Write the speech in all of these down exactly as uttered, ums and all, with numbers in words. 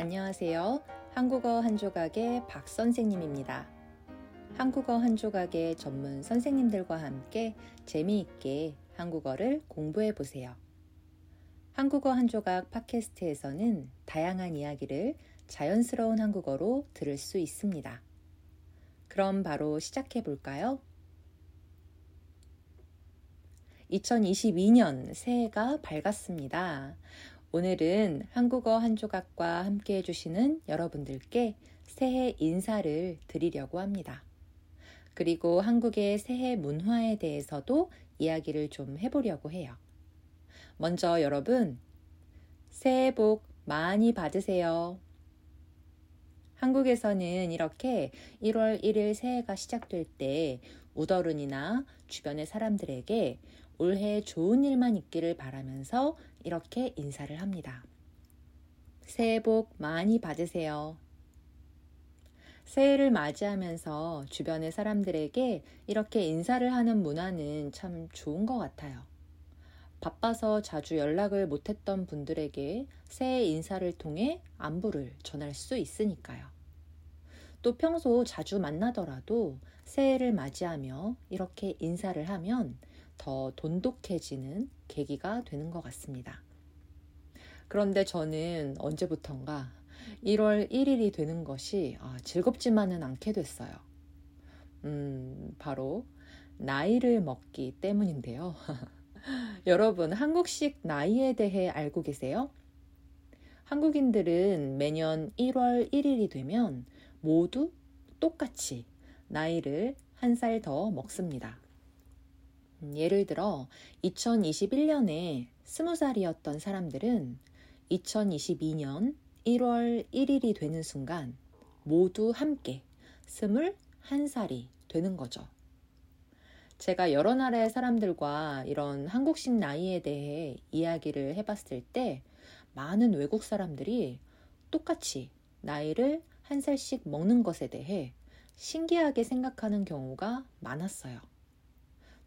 안녕하세요. 한국어 한 조각의 박 선생님입니다. 한국어 한 조각의 전문 선생님들과 함께 재미있게 한국어를 공부해 보세요. 한국어 한 조각 팟캐스트에서는 다양한 이야기를 자연스러운 한국어로 들을 수 있습니다. 그럼 바로 시작해 볼까요? 이천이십이 년 새해가 밝았습니다. 오늘은 한국어 한 조각과 함께 해주시는 여러분들께 새해 인사를 드리려고 합니다. 그리고 한국의 새해 문화에 대해서도 이야기를 좀 해보려고 해요. 먼저 여러분, 새해 복 많이 받으세요. 한국에서는 이렇게 일월 일일 새해가 시작될 때 우더른이나 주변의 사람들에게 올해 좋은 일만 있기를 바라면서 이렇게 인사를 합니다. 새해 복 많이 받으세요. 새해를 맞이하면서 주변의 사람들에게 이렇게 인사를 하는 문화는 참 좋은 것 같아요. 바빠서 자주 연락을 못했던 분들에게 새해 인사를 통해 안부를 전할 수 있으니까요. 또 평소 자주 만나더라도 새해를 맞이하며 이렇게 인사를 하면 더 돈독해지는 계기가 되는 것 같습니다. 그런데 저는 언제부턴가 일월 일일이 되는 것이 즐겁지만은 않게 됐어요. 음, 바로 나이를 먹기 때문인데요. 여러분, 한국식 나이에 대해 알고 계세요? 한국인들은 매년 일월 일일이 되면 모두 똑같이 나이를 한 살 더 먹습니다. 예를 들어 이천이십일 년에 스무 살이었던 사람들은 이천이십이 년 일월 일일이 되는 순간 모두 함께 스물한 살이 되는 거죠. 제가 여러 나라의 사람들과 이런 한국식 나이에 대해 이야기를 해봤을 때 많은 외국 사람들이 똑같이 나이를 한 살씩 먹는 것에 대해 신기하게 생각하는 경우가 많았어요.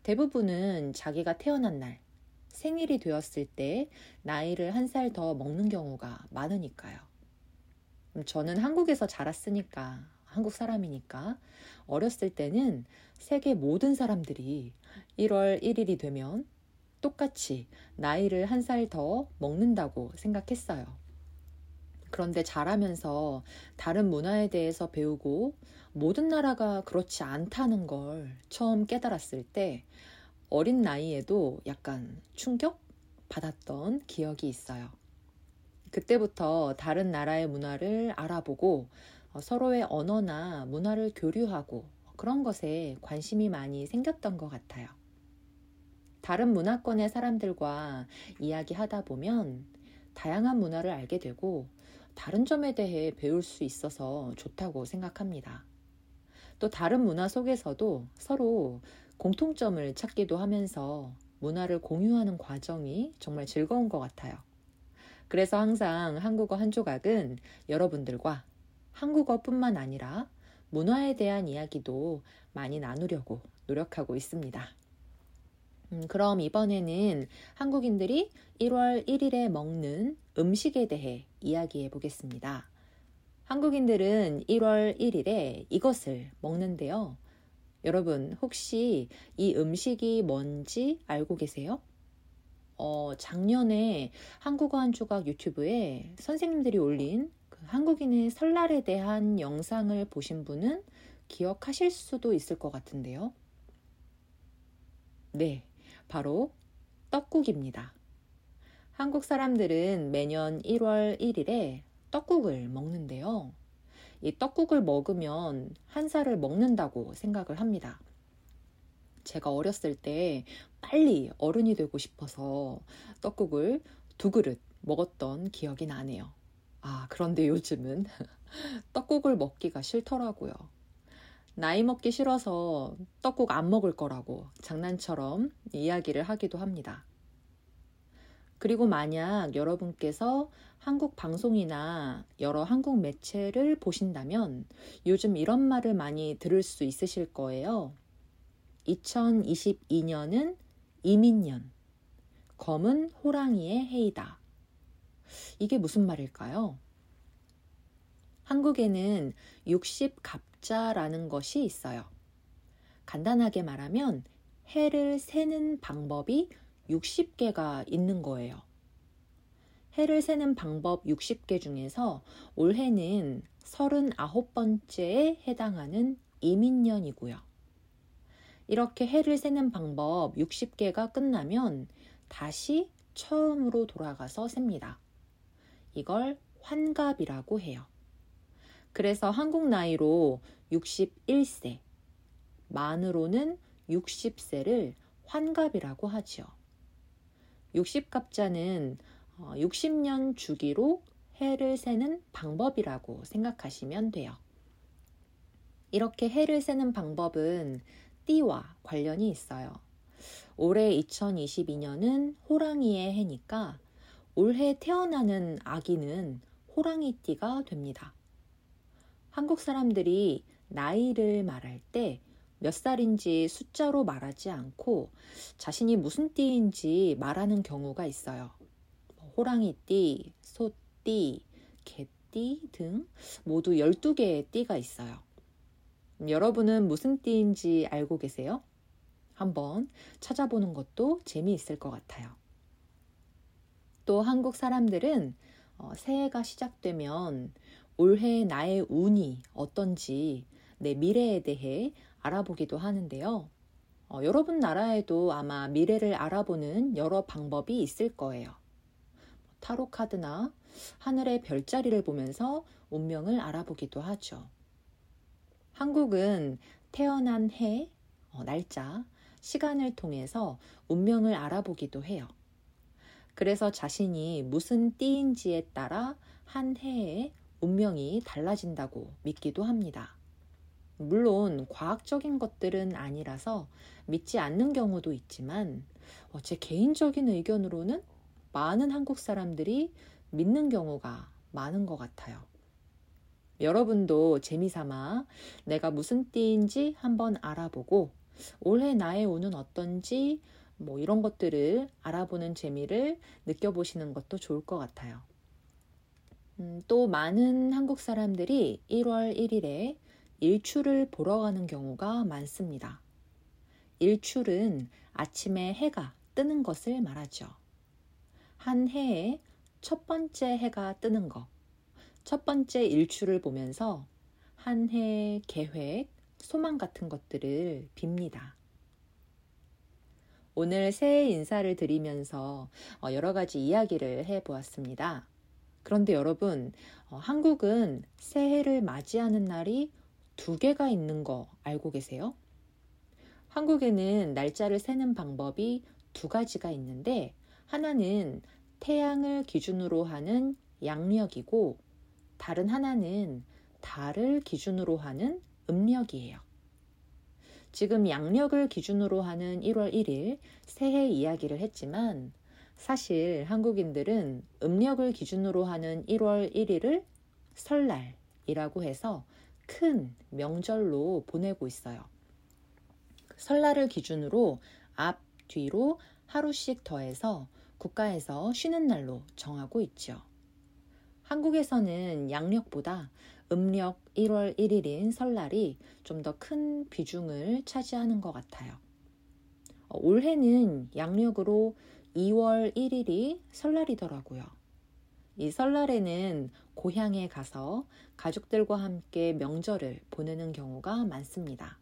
대부분은 자기가 태어난 날, 생일이 되었을 때 나이를 한 살 더 먹는 경우가 많으니까요. 저는 한국에서 자랐으니까, 한국 사람이니까 어렸을 때는 세계 모든 사람들이 일월 일일이 되면 똑같이 나이를 한 살 더 먹는다고 생각했어요. 그런데 자라면서 다른 문화에 대해서 배우고 모든 나라가 그렇지 않다는 걸 처음 깨달았을 때 어린 나이에도 약간 충격 받았던 기억이 있어요. 그때부터 다른 나라의 문화를 알아보고 서로의 언어나 문화를 교류하고 그런 것에 관심이 많이 생겼던 것 같아요. 다른 문화권의 사람들과 이야기하다 보면 다양한 문화를 알게 되고 다른 점에 대해 배울 수 있어서 좋다고 생각합니다. 또 다른 문화 속에서도 서로 공통점을 찾기도 하면서 문화를 공유하는 과정이 정말 즐거운 것 같아요. 그래서 항상 한국어 한 조각은 여러분들과 한국어뿐만 아니라 문화에 대한 이야기도 많이 나누려고 노력하고 있습니다. 음, 그럼 이번에는 한국인들이 일월 일일에 먹는 음식에 대해 이야기해 보겠습니다. 한국인들은 일월 일일에 이것을 먹는데요. 여러분, 혹시 이 음식이 뭔지 알고 계세요? 어, 작년에 한국어 한 조각 유튜브에 선생님들이 올린 한국인의 설날에 대한 영상을 보신 분은 기억하실 수도 있을 것 같은데요. 네, 바로 떡국입니다. 한국 사람들은 매년 일월 일일에 떡국을 먹는데요. 이 떡국을 먹으면 한 살을 먹는다고 생각을 합니다. 제가 어렸을 때 빨리 어른이 되고 싶어서 떡국을 두 그릇 먹었던 기억이 나네요. 아, 그런데 요즘은 떡국을 먹기가 싫더라고요. 나이 먹기 싫어서 떡국 안 먹을 거라고 장난처럼 이야기를 하기도 합니다. 그리고 만약 여러분께서 한국 방송이나 여러 한국 매체를 보신다면 요즘 이런 말을 많이 들을 수 있으실 거예요. 이천이십이 년은 이민년, 검은 호랑이의 해이다. 이게 무슨 말일까요? 한국에는 육십 갑자라는 것이 있어요. 간단하게 말하면 해를 세는 방법이 육십 개가 있는 거예요. 해를 세는 방법 육십 개 중에서 올해는 삼십구 번째에 해당하는 이민년이고요. 이렇게 해를 세는 방법 육십 개가 끝나면 다시 처음으로 돌아가서 셉니다. 이걸 환갑이라고 해요. 그래서 한국 나이로 육십일 세, 만으로는 육십 세를 환갑이라고 하죠. 육십 갑자는 육십 년 주기로 해를 세는 방법이라고 생각하시면 돼요. 이렇게 해를 세는 방법은 띠와 관련이 있어요. 올해 이천이십이 년은 호랑이의 해니까 올해 태어나는 아기는 호랑이띠가 됩니다. 한국 사람들이 나이를 말할 때 몇 살인지 숫자로 말하지 않고 자신이 무슨 띠인지 말하는 경우가 있어요. 호랑이띠, 소띠, 개띠 등 모두 열두 개의 띠가 있어요. 여러분은 무슨 띠인지 알고 계세요? 한번 찾아보는 것도 재미있을 것 같아요. 또 한국 사람들은 새해가 시작되면 올해 나의 운이 어떤지 내 미래에 대해 알아보기도 하는데요. 여러분 나라에도 아마 미래를 알아보는 여러 방법이 있을 거예요. 타로 카드나 하늘의 별자리를 보면서 운명을 알아보기도 하죠. 한국은 태어난 해, 날짜, 시간을 통해서 운명을 알아보기도 해요. 그래서 자신이 무슨 띠인지에 따라 한 해의 운명이 달라진다고 믿기도 합니다. 물론 과학적인 것들은 아니라서 믿지 않는 경우도 있지만 제 개인적인 의견으로는 많은 한국 사람들이 믿는 경우가 많은 것 같아요. 여러분도 재미삼아 내가 무슨 띠인지 한번 알아보고 올해 나의 운은 어떤지 뭐 이런 것들을 알아보는 재미를 느껴보시는 것도 좋을 것 같아요. 음, 또 많은 한국 사람들이 일월 일일에 일출을 보러 가는 경우가 많습니다. 일출은 아침에 해가 뜨는 것을 말하죠. 한 해에 첫 번째 해가 뜨는 것, 첫 번째 일출을 보면서 한 해의 계획, 소망 같은 것들을 빕니다. 오늘 새해 인사를 드리면서 여러 가지 이야기를 해보았습니다. 그런데 여러분, 한국은 새해를 맞이하는 날이 두 개가 있는 거 알고 계세요? 한국에는 날짜를 세는 방법이 두 가지가 있는데 하나는 태양을 기준으로 하는 양력이고 다른 하나는 달을 기준으로 하는 음력이에요. 지금 양력을 기준으로 하는 일월 일일 새해 이야기를 했지만 사실 한국인들은 음력을 기준으로 하는 일월 일일을 설날이라고 해서 큰 명절로 보내고 있어요. 설날을 기준으로 앞, 뒤로 하루씩 더해서 국가에서 쉬는 날로 정하고 있죠. 한국에서는 양력보다 음력 일월 일일인 설날이 좀 더 큰 비중을 차지하는 것 같아요. 올해는 양력으로 이월 일일이 설날이더라고요. 이 설날에는 고향에 가서 가족들과 함께 명절을 보내는 경우가 많습니다.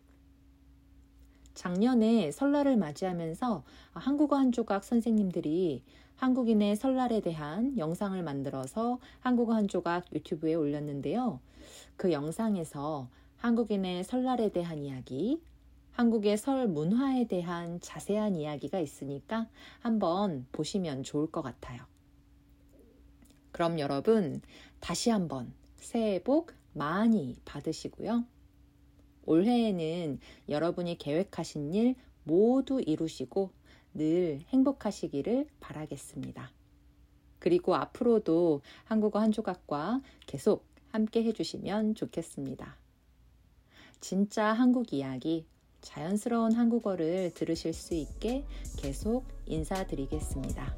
작년에 설날을 맞이하면서 한국어 한 조각 선생님들이 한국인의 설날에 대한 영상을 만들어서 한국어 한 조각 유튜브에 올렸는데요. 그 영상에서 한국인의 설날에 대한 이야기, 한국의 설 문화에 대한 자세한 이야기가 있으니까 한번 보시면 좋을 것 같아요. 그럼 여러분 다시 한번 새해 복 많이 받으시고요. 올해에는 여러분이 계획하신 일 모두 이루시고 늘 행복하시기를 바라겠습니다. 그리고 앞으로도 한국어 한 조각과 계속 함께 해주시면 좋겠습니다. 진짜 한국 이야기, 자연스러운 한국어를 들으실 수 있게 계속 인사드리겠습니다.